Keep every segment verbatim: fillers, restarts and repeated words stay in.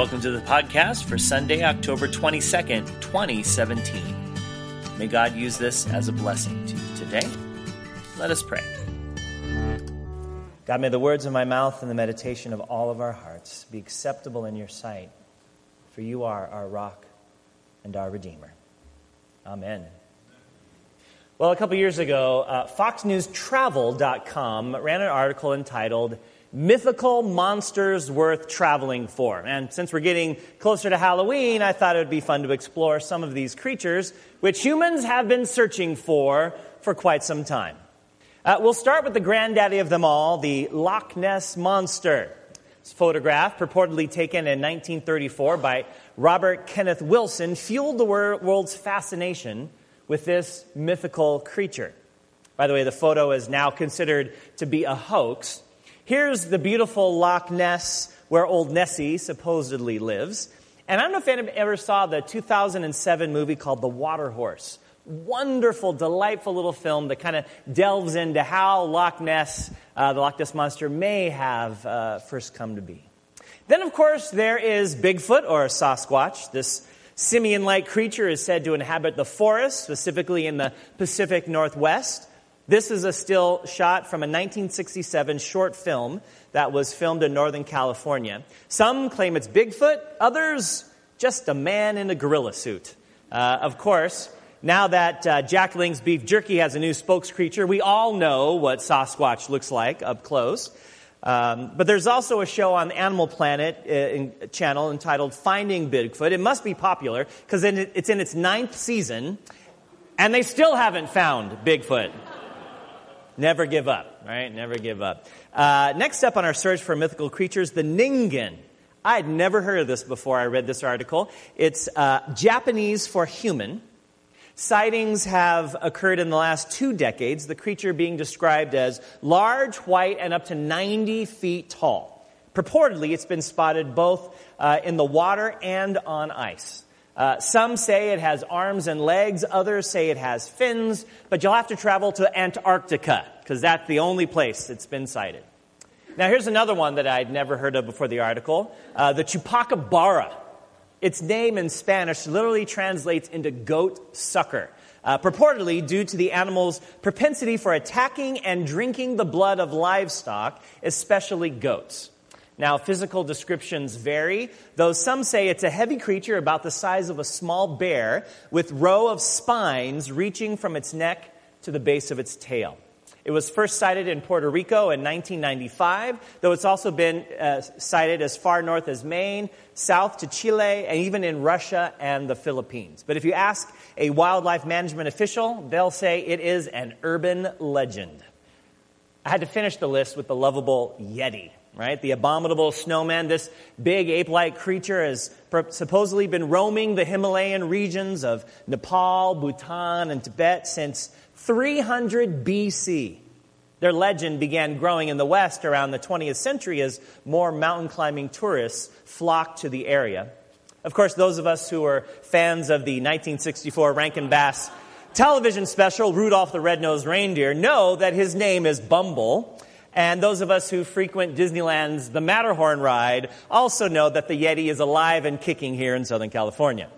Welcome to the podcast for Sunday, October twenty-second, twenty seventeen. May God use this as a blessing to you today. Let us pray. God, may the words of my mouth and the meditation of all of our hearts be acceptable in your sight, for you are our rock and our Redeemer. Amen. Well, a couple years ago, uh, Fox News Travel dot com ran an article entitled, Mythical Monsters Worth Traveling For. And since we're getting closer to Halloween, I thought it would be fun to explore some of these creatures, which humans have been searching for for quite some time. Uh, we'll start with the granddaddy of them all, the Loch Ness Monster. This photograph, purportedly taken in nineteen thirty-four by Robert Kenneth Wilson, fueled the world's fascination with this mythical creature. By the way, the photo is now considered to be a hoax. Here's the beautiful Loch Ness where old Nessie supposedly lives. And I don't know if anyone ever saw the two thousand seven movie called The Water Horse. Wonderful, delightful little film that kind of delves into how Loch Ness, uh, the Loch Ness Monster, may have uh, first come to be. Then, of course, there is Bigfoot or Sasquatch. This simian-like creature is said to inhabit the forest, specifically in the Pacific Northwest. This is a still shot from a nineteen sixty-seven short film that was filmed in Northern California. Some claim it's Bigfoot, others just a man in a gorilla suit. Uh, of course, now that uh, Jack Link's Beef Jerky has a new spokes creature, we all know what Sasquatch looks like up close. Um, but there's also a show on Animal Planet uh, in, channel entitled Finding Bigfoot. It must be popular because it's in its ninth season, and they still haven't found Bigfoot. Never give up, right? Never give up. Uh, next up on our search for mythical creatures, the Ningen. I had never heard of this before I read this article. It's uh, Japanese for human. Sightings have occurred in the last two decades, the creature being described as large, white, and up to ninety feet tall. Purportedly, it's been spotted both uh, in the water and on ice. Uh, some say it has arms and legs, others say it has fins, but you'll have to travel to Antarctica, because that's the only place that's been sighted. Now, here's another one that I'd never heard of before the article, uh, the chupacabra. Its name in Spanish literally translates into goat sucker, uh, purportedly due to the animal's propensity for attacking and drinking the blood of livestock, especially goats. Now, physical descriptions vary, though some say it's a heavy creature about the size of a small bear with row of spines reaching from its neck to the base of its tail. It was first sighted in Puerto Rico in nineteen ninety-five, though it's also been uh, sighted as far north as Maine, south to Chile, and even in Russia and the Philippines. But if you ask a wildlife management official, they'll say it is an urban legend. I had to finish the list with the lovable Yeti. Right, the abominable snowman, this big ape-like creature has supposedly been roaming the Himalayan regions of Nepal, Bhutan, and Tibet since three hundred B C. Their legend began growing in the West around the twentieth century as more mountain-climbing tourists flocked to the area. Of course, those of us who are fans of the nineteen sixty-four Rankin-Bass television special, Rudolph the Red-Nosed Reindeer, know that his name is Bumble. And those of us who frequent Disneyland's The Matterhorn Ride also know that the Yeti is alive and kicking here in Southern California.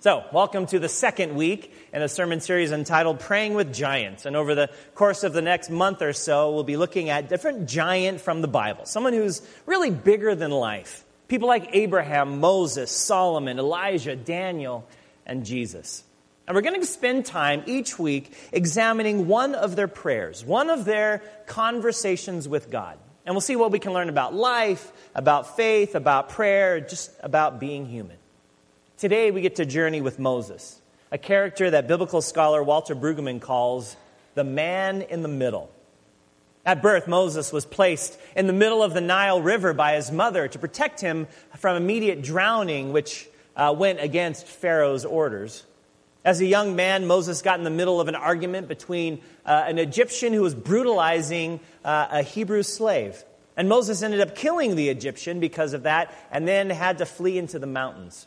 So, welcome to the second week in a sermon series entitled Praying with Giants. And over the course of the next month or so, we'll be looking at different giant from the Bible. Someone who's really bigger than life. People like Abraham, Moses, Solomon, Elijah, Daniel, and Jesus. And we're going to spend time each week examining one of their prayers, one of their conversations with God. And we'll see what we can learn about life, about faith, about prayer, just about being human. Today we get to journey with Moses, a character that biblical scholar Walter Brueggemann calls the man in the middle. At birth, Moses was placed in the middle of the Nile River by his mother to protect him from immediate drowning, which uh, went against Pharaoh's orders. As a young man, Moses got in the middle of an argument between uh, an Egyptian who was brutalizing uh, a Hebrew slave. And Moses ended up killing the Egyptian because of that and then had to flee into the mountains.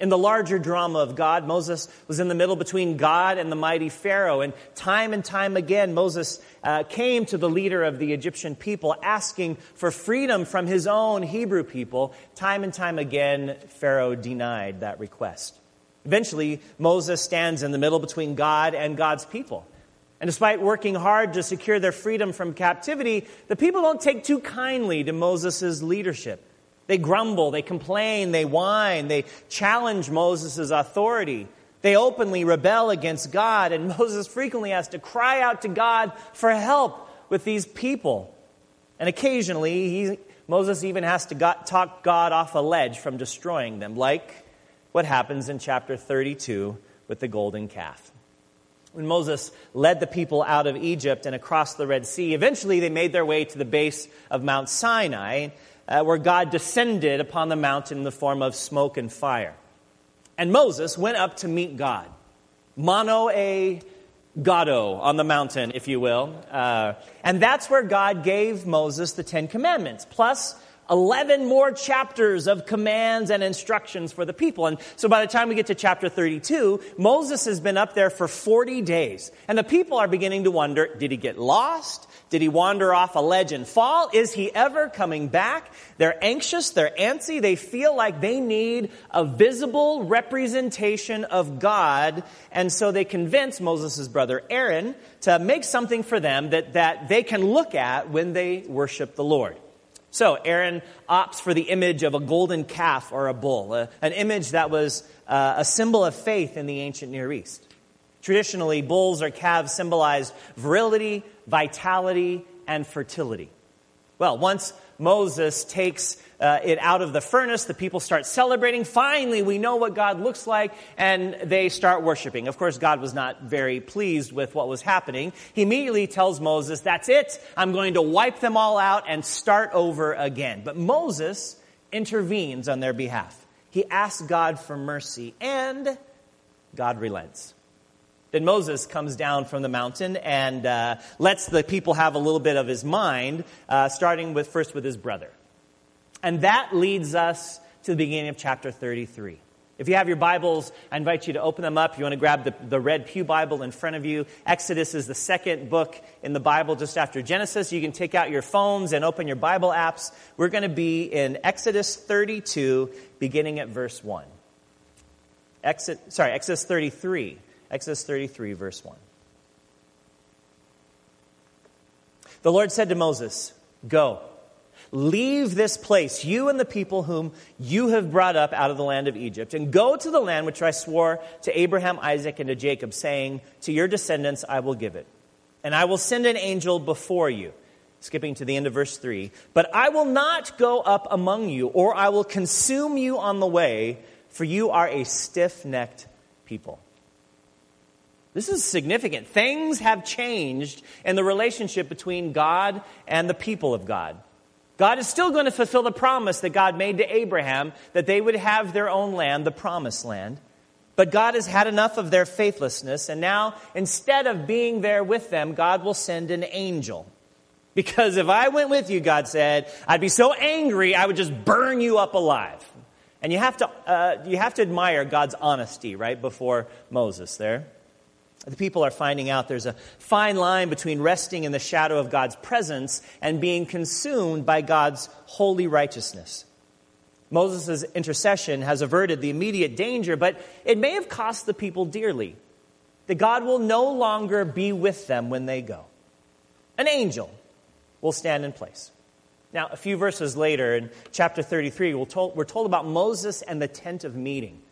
In the larger drama of God, Moses was in the middle between God and the mighty Pharaoh. And time and time again, Moses uh, came to the leader of the Egyptian people asking for freedom from his own Hebrew people. Time and time again, Pharaoh denied that request. Eventually, Moses stands in the middle between God and God's people. And despite working hard to secure their freedom from captivity, the people don't take too kindly to Moses' leadership. They grumble, they complain, they whine, they challenge Moses' authority. They openly rebel against God, and Moses frequently has to cry out to God for help with these people. And occasionally, he, Moses even has to got, talk God off a ledge from destroying them, like what happens in chapter thirty-two with the golden calf. When Moses led the people out of Egypt and across the Red Sea, eventually they made their way to the base of Mount Sinai, Uh, where God descended upon the mountain in the form of smoke and fire. And Moses went up to meet God. Mano a Godo, on the mountain, if you will. Uh, and that's where God gave Moses the Ten Commandments, plus eleven more chapters of commands and instructions for the people. And so by the time we get to chapter thirty-two, Moses has been up there for forty days. And the people are beginning to wonder, did he get lost? Did he wander off a ledge and fall? Is he ever coming back? They're anxious, they're antsy, they feel like they need a visible representation of God, and so they convince Moses' brother Aaron to make something for them that, that they can look at when they worship the Lord. So Aaron opts for the image of a golden calf or a bull, a, an image that was uh, a symbol of faith in the ancient Near East. Traditionally, bulls or calves symbolized virility, vitality, and fertility. Well, once Moses takes uh, it out of the furnace, the people start celebrating. Finally, we know what God looks like, and they start worshiping. Of course, God was not very pleased with what was happening. He immediately tells Moses, that's it. I'm going to wipe them all out and start over again. But Moses intervenes on their behalf. He asks God for mercy, and God relents. Then Moses comes down from the mountain and uh, lets the people have a little bit of his mind, uh, starting with first with his brother. And that leads us to the beginning of chapter thirty-three. If you have your Bibles, I invite you to open them up. You want to grab the, the red pew Bible in front of you. Exodus is the second book in the Bible just after Genesis. You can take out your phones and open your Bible apps. We're going to be in Exodus thirty-two, beginning at verse one. Exit, sorry, Exodus thirty-three. Exodus thirty-three, verse one. The Lord said to Moses, go, leave this place, you and the people whom you have brought up out of the land of Egypt, and go to the land which I swore to Abraham, Isaac, and to Jacob, saying, to your descendants I will give it, and I will send an angel before you. Skipping to the end of verse three. But I will not go up among you, or I will consume you on the way, for you are a stiff-necked people. This is significant. Things have changed in the relationship between God and the people of God. God is still going to fulfill the promise that God made to Abraham that they would have their own land, the promised land. But God has had enough of their faithlessness, and now instead of being there with them, God will send an angel. Because if I went with you, God said, I'd be so angry I would just burn you up alive. And you have to, uh, you have to admire God's honesty, right, before Moses there. The people are finding out there's a fine line between resting in the shadow of God's presence and being consumed by God's holy righteousness. Moses' intercession has averted the immediate danger, but it may have cost the people dearly. That God will no longer be with them when they go. An angel will stand in place. Now, a few verses later in chapter thirty-three, we're told, we're told about Moses and the tent of meeting.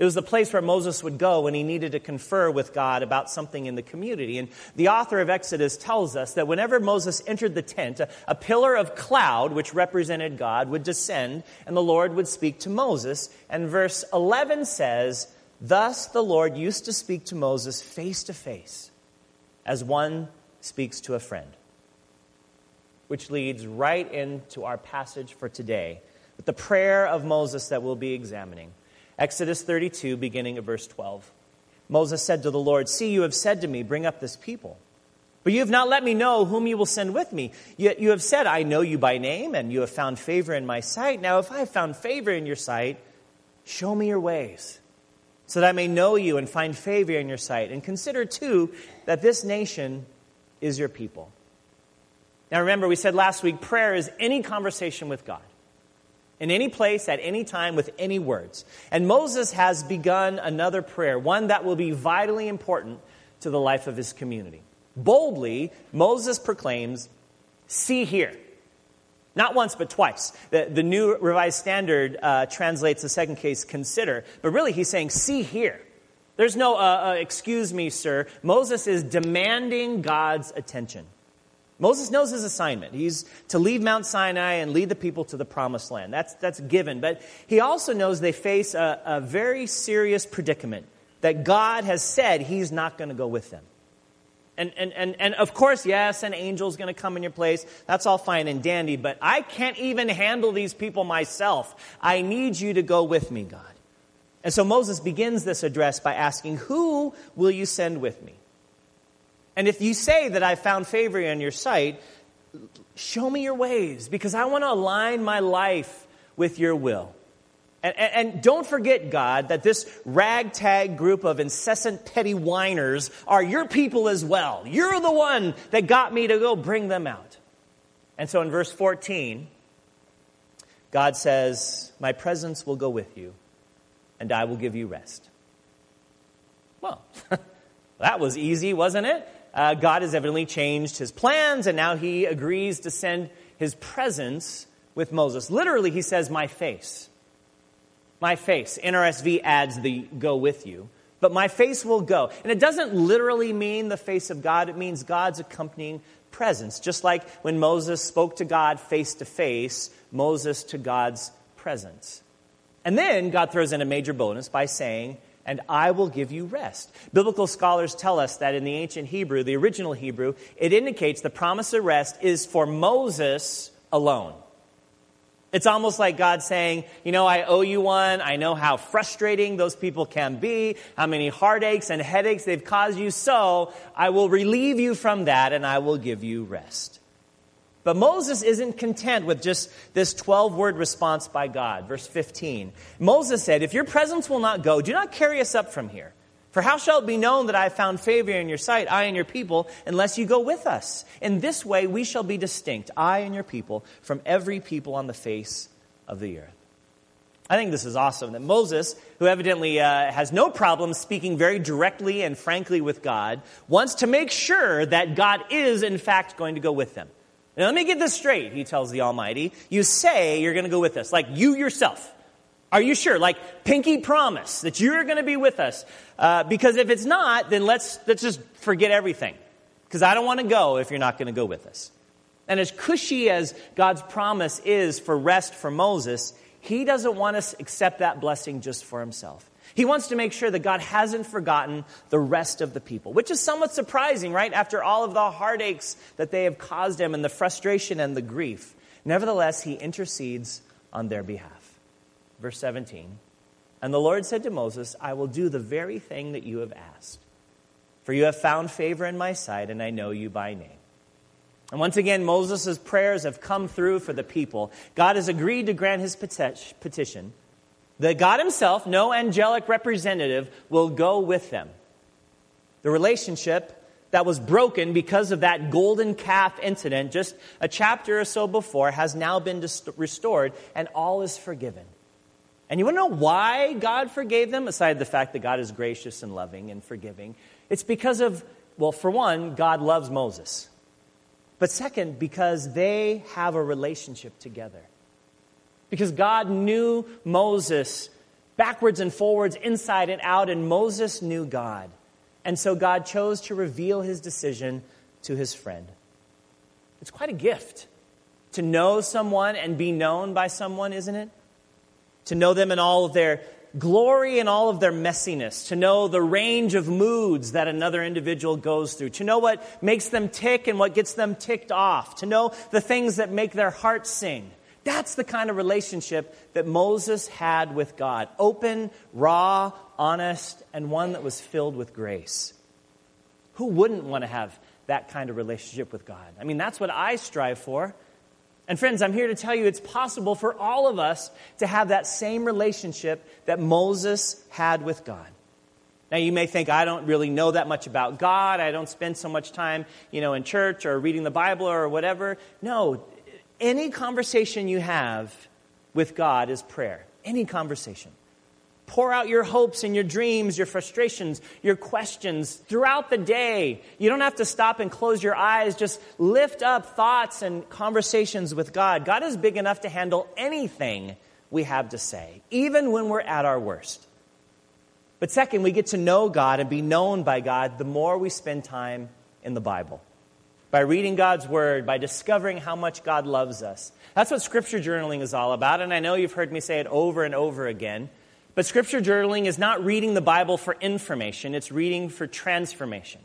It was the place where Moses would go when he needed to confer with God about something in the community. And the author of Exodus tells us that whenever Moses entered the tent, a, a pillar of cloud, which represented God, would descend, and the Lord would speak to Moses. And verse eleven says, thus the Lord used to speak to Moses face to face, as one speaks to a friend. Which leads right into our passage for today, with the prayer of Moses that we'll be examining. Exodus thirty-two, beginning at verse twelve. Moses said to the Lord, see, you have said to me, bring up this people. But you have not let me know whom you will send with me. Yet you have said, I know you by name, and you have found favor in my sight. Now, if I have found favor in your sight, Show me your ways, so that I may know you and find favor in your sight. And consider, too, that this nation is your people. Now, remember, we said last week, prayer is any conversation with God, in any place, at any time, with any words. And Moses has begun another prayer, one that will be vitally important to the life of his community. Boldly, Moses proclaims, "See here." Not once, but twice. The, the New Revised Standard uh, translates the second case, "consider." But really, he's saying, "See here." There's no, uh, uh, excuse me, sir. Moses is demanding God's attention. Moses knows his assignment. He's to leave Mount Sinai and lead the people to the promised land. That's, that's given. But he also knows they face a, a very serious predicament, that God has said he's not going to go with them. And, and, and, and of course, yes, an angel's going to come in your place. That's all fine and dandy, but I can't even handle these people myself. I need you to go with me, God. And so Moses begins this address by asking, "Who will you send with me? And if you say that I found favor in your sight, show me your ways, because I want to align my life with your will." And, and, and don't forget, God, that this ragtag group of incessant petty whiners are your people as well. You're the one that got me to go bring them out. And so in verse fourteen, God says, "My presence will go with you, and I will give you rest." Well, that was easy, wasn't it? Uh, God has evidently changed his plans, and now he agrees to send his presence with Moses. Literally, he says, "My face." My face. N R S V adds the "go with you." But "my face will go." And it doesn't literally mean the face of God. It means God's accompanying presence. Just like when Moses spoke to God face to face, Moses to God's presence. And then God throws in a major bonus by saying, "And I will give you rest." Biblical scholars tell us that in the ancient Hebrew, the original Hebrew, it indicates the promise of rest is for Moses alone. It's almost like God saying, you know, I owe you one. I know how frustrating those people can be, how many heartaches and headaches they've caused you, so I will relieve you from that and I will give you rest. But Moses isn't content with just this twelve-word response by God. Verse fifteen, Moses said, "If your presence will not go, do not carry us up from here. For how shall it be known that I have found favor in your sight, I and your people, unless you go with us? In this way we shall be distinct, I and your people, from every people on the face of the earth." I think this is awesome, that Moses, who evidently uh, has no problem speaking very directly and frankly with God, wants to make sure that God is, in fact, going to go with them. "Now let me get this straight," he tells the Almighty. "You say you're going to go with us, like you yourself. Are you sure? Like pinky promise that you're going to be with us? Uh, because if it's not, then let's let's just forget everything. Because I don't want to go if you're not going to go with us." And as cushy as God's promise is for rest for Moses, he doesn't want us to accept that blessing just for himself. He wants to make sure that God hasn't forgotten the rest of the people, which is somewhat surprising, right? After all of the heartaches that they have caused him and the frustration and the grief. Nevertheless, he intercedes on their behalf. Verse seventeen, "And the Lord said to Moses, I will do the very thing that you have asked, for you have found favor in my sight, and I know you by name." And once again, Moses' prayers have come through for the people. God has agreed to grant his petition that God himself, no angelic representative, will go with them. The relationship that was broken because of that golden calf incident just a chapter or so before has now been restored, and all is forgiven. And you want to know why God forgave them, aside the fact that God is gracious and loving and forgiving? It's because of, well, for one, God loves Moses. But second, because they have a relationship together. Because God knew Moses backwards and forwards, inside and out, and Moses knew God. And so God chose to reveal his decision to his friend. It's quite a gift to know someone and be known by someone, isn't it? To know them in all of their glory and all of their messiness, to know the range of moods that another individual goes through, to know what makes them tick and what gets them ticked off, to know the things that make their hearts sing. That's the kind of relationship that Moses had with God, open, raw, honest, and one that was filled with grace. Who wouldn't want to have that kind of relationship with God? I mean, that's what I strive for. And friends, I'm here to tell you it's possible for all of us to have that same relationship that Moses had with God. Now, you may think, I don't really know that much about God. I don't spend so much time, you know, in church or reading the Bible or whatever. No, any conversation you have with God is prayer. Any conversation. Pour out your hopes and your dreams, your frustrations, your questions throughout the day. You don't have to stop and close your eyes. Just lift up thoughts and conversations with God. God is big enough to handle anything we have to say, even when we're at our worst. But second, we get to know God and be known by God the more we spend time in the Bible. By reading God's Word, by discovering how much God loves us. That's what scripture journaling is all about, and I know you've heard me say it over and over again. But scripture journaling is not reading the Bible for information. It's reading for transformation.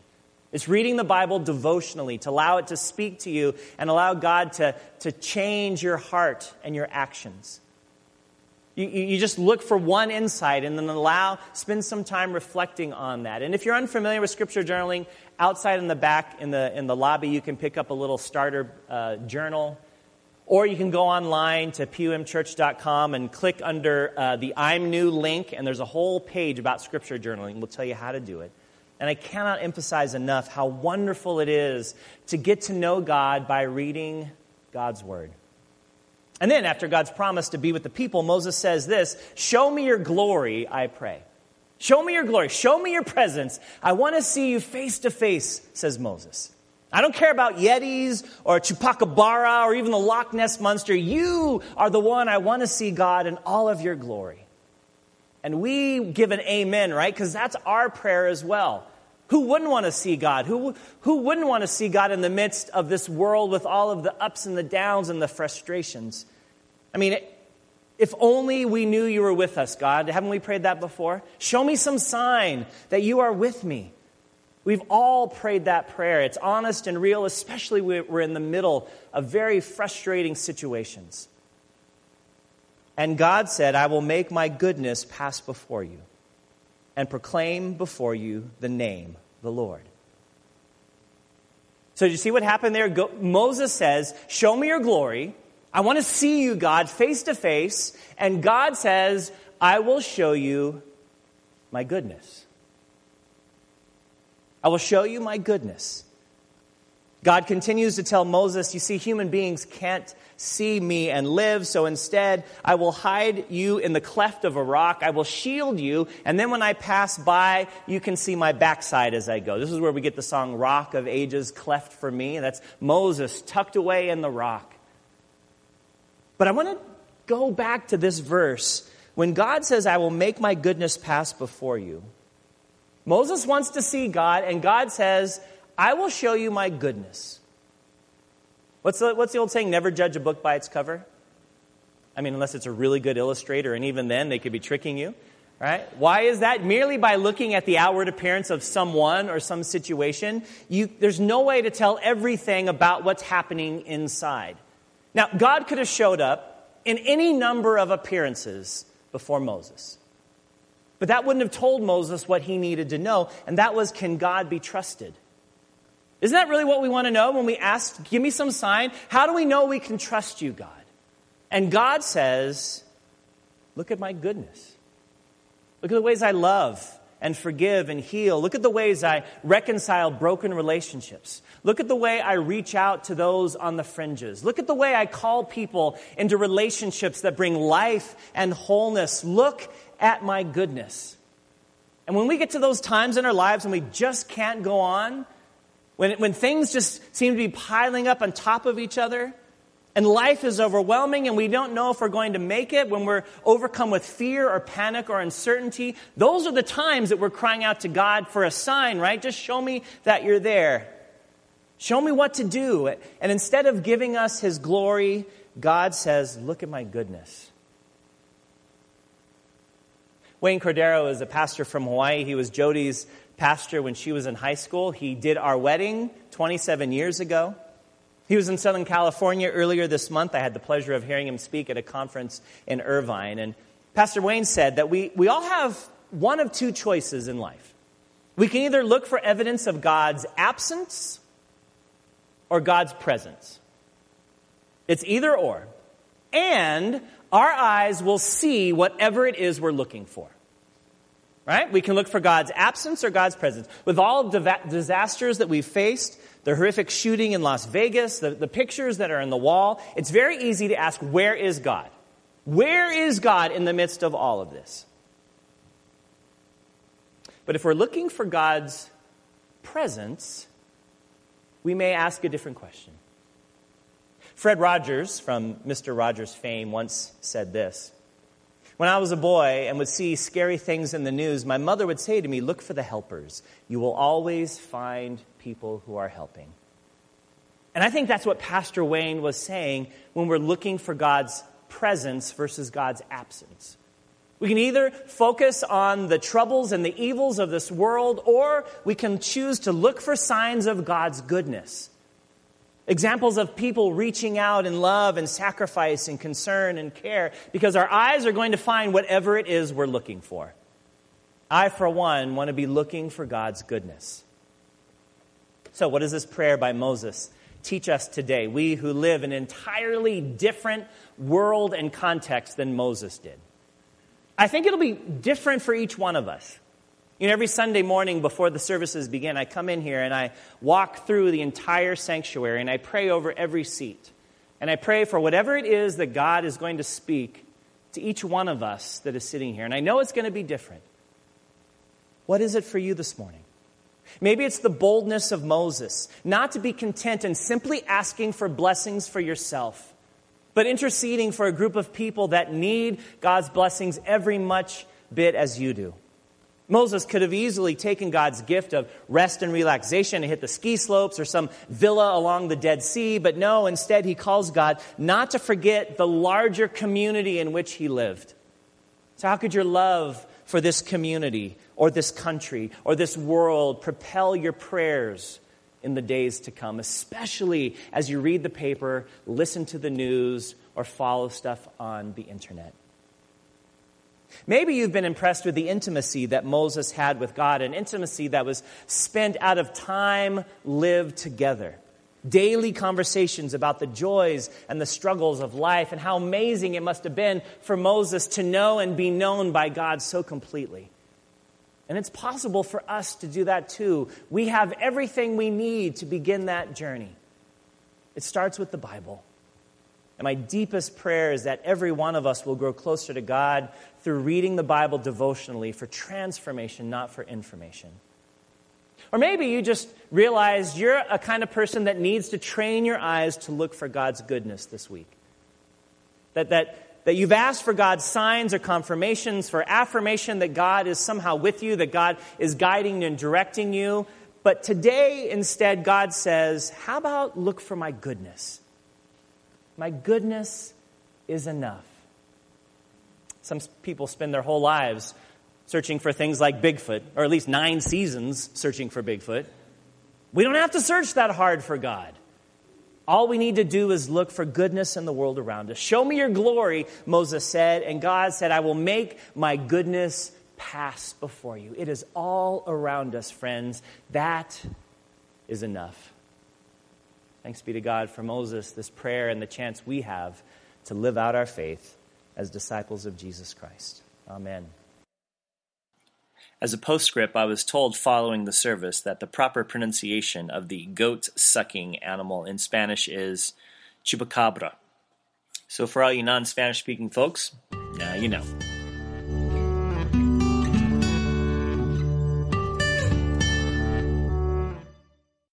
It's reading the Bible devotionally to allow it to speak to you and allow God to, to change your heart and your actions. You, you just look for one insight and then allow, spend some time reflecting on that. And if you're unfamiliar with scripture journaling, outside in the back, in the, in the lobby, you can pick up a little starter uh, journal. Or you can go online to P U M Church dot com and click under uh, the I'm New link, and there's a whole page about scripture journaling. We'll tell you how to do it. And I cannot emphasize enough how wonderful it is to get to know God by reading God's Word. And then after God's promise to be with the people, Moses says this, "Show me your glory, I pray." Show me your glory. Show me your presence. I want to see you face to face, says Moses. I don't care about Yetis or chupacabra or even the Loch Ness Monster. You are the one I want to see, God, in all of your glory. And we give an amen, right? Because that's our prayer as well. Who wouldn't want to see God? Who, who wouldn't want to see God in the midst of this world with all of the ups and the downs and the frustrations? I mean, if only we knew you were with us, God. Haven't we prayed that before? Show me some sign that you are with me. We've all prayed that prayer. It's honest and real, especially when we're in the middle of very frustrating situations. And God said, I will make my goodness pass before you and proclaim before you the name, the Lord. So you see what happened there? Go- Moses says, show me your glory. I want to see you, God, face to face. And God says, I will show you my goodness. I will show you my goodness. God continues to tell Moses, you see, human beings can't see me and live, so instead I will hide you in the cleft of a rock. I will shield you, and then when I pass by, you can see my backside as I go. This is where we get the song, Rock of Ages, Cleft for Me. That's Moses tucked away in the rock. But I want to go back to this verse. When God says, I will make my goodness pass before you, Moses wants to see God, and God says, I will show you my goodness. What's the, what's the old saying? Never judge a book by its cover. I mean, unless it's a really good illustrator, and even then, they could be tricking you, right? Why is that? Merely by looking at the outward appearance of someone or some situation, you, there's no way to tell everything about what's happening inside. Now, God could have showed up in any number of appearances before Moses. But that wouldn't have told Moses what he needed to know, and that was, can God be trusted? Isn't that really what we want to know when we ask, give me some sign? How do we know we can trust you, God? And God says, look at my goodness. Look at the ways I love and forgive and heal. Look at the ways I reconcile broken relationships. Look at the way I reach out to those on the fringes. Look at the way I call people into relationships that bring life and wholeness. Look at my goodness. And when we get to those times in our lives when we just can't go on, when, when things just seem to be piling up on top of each other, and life is overwhelming and we don't know if we're going to make it, when we're overcome with fear or panic or uncertainty, those are the times that we're crying out to God for a sign, right? Just show me that you're there. Show me what to do. And instead of giving us his glory, God says, look at my goodness. Wayne Cordero is a pastor from Hawaii. He was Jody's pastor when she was in high school. He did our wedding twenty-seven years ago. He was in Southern California earlier this month. I had the pleasure of hearing him speak at a conference in Irvine. And Pastor Wayne said that we, we all have one of two choices in life. We can either look for evidence of God's absence or God's presence. It's either or. And our eyes will see whatever it is we're looking for. Right? We can look for God's absence or God's presence. With all the disasters that we've faced, the horrific shooting in Las Vegas, the, the pictures that are in the wall, it's very easy to ask, where is God? Where is God in the midst of all of this? But if we're looking for God's presence, we may ask a different question. Fred Rogers, from Mister Rogers fame, once said this. When I was a boy and would see scary things in the news, my mother would say to me, look for the helpers. You will always find people who are helping. And I think that's what Pastor Wayne was saying when we're looking for God's presence versus God's absence. We can either focus on the troubles and the evils of this world, or we can choose to look for signs of God's goodness. Examples of people reaching out in love and sacrifice and concern and care, because our eyes are going to find whatever it is we're looking for. I, for one, want to be looking for God's goodness. So what does this prayer by Moses teach us today? We who live in an entirely different world and context than Moses did. I think it'll be different for each one of us. You know, every Sunday morning before the services begin, I come in here and I walk through the entire sanctuary and I pray over every seat. And I pray for whatever it is that God is going to speak to each one of us that is sitting here. And I know it's going to be different. What is it for you this morning? Maybe it's the boldness of Moses, not to be content in simply asking for blessings for yourself, but interceding for a group of people that need God's blessings every much bit as you do. Moses could have easily taken God's gift of rest and relaxation and hit the ski slopes or some villa along the Dead Sea, but no, instead he calls God not to forget the larger community in which he lived. So how could your love for this community or this country or this world propel your prayers in the days to come, especially as you read the paper, listen to the news, or follow stuff on the internet? Maybe you've been impressed with the intimacy that Moses had with God, an intimacy that was spent out of time lived together. Daily conversations about the joys and the struggles of life and how amazing it must have been for Moses to know and be known by God so completely. And it's possible for us to do that too. We have everything we need to begin that journey. It starts with the Bible. And my deepest prayer is that every one of us will grow closer to God through reading the Bible devotionally for transformation, not for information. Or maybe you just realize you're a kind of person that needs to train your eyes to look for God's goodness this week. That that that you've asked for God's signs or confirmations, for affirmation that God is somehow with you, that God is guiding and directing you. But today, instead, God says, how about look for my goodness? My goodness is enough. Some people spend their whole lives searching for things like Bigfoot, or at least nine seasons searching for Bigfoot. We don't have to search that hard for God. All we need to do is look for goodness in the world around us. Show me your glory, Moses said, and God said, I will make my goodness pass before you. It is all around us, friends. That is enough. Thanks be to God for Moses, this prayer, and the chance we have to live out our faith as disciples of Jesus Christ. Amen. As a postscript, I was told following the service that the proper pronunciation of the goat-sucking animal in Spanish is chupacabra. So for all you non-Spanish-speaking folks, now you know.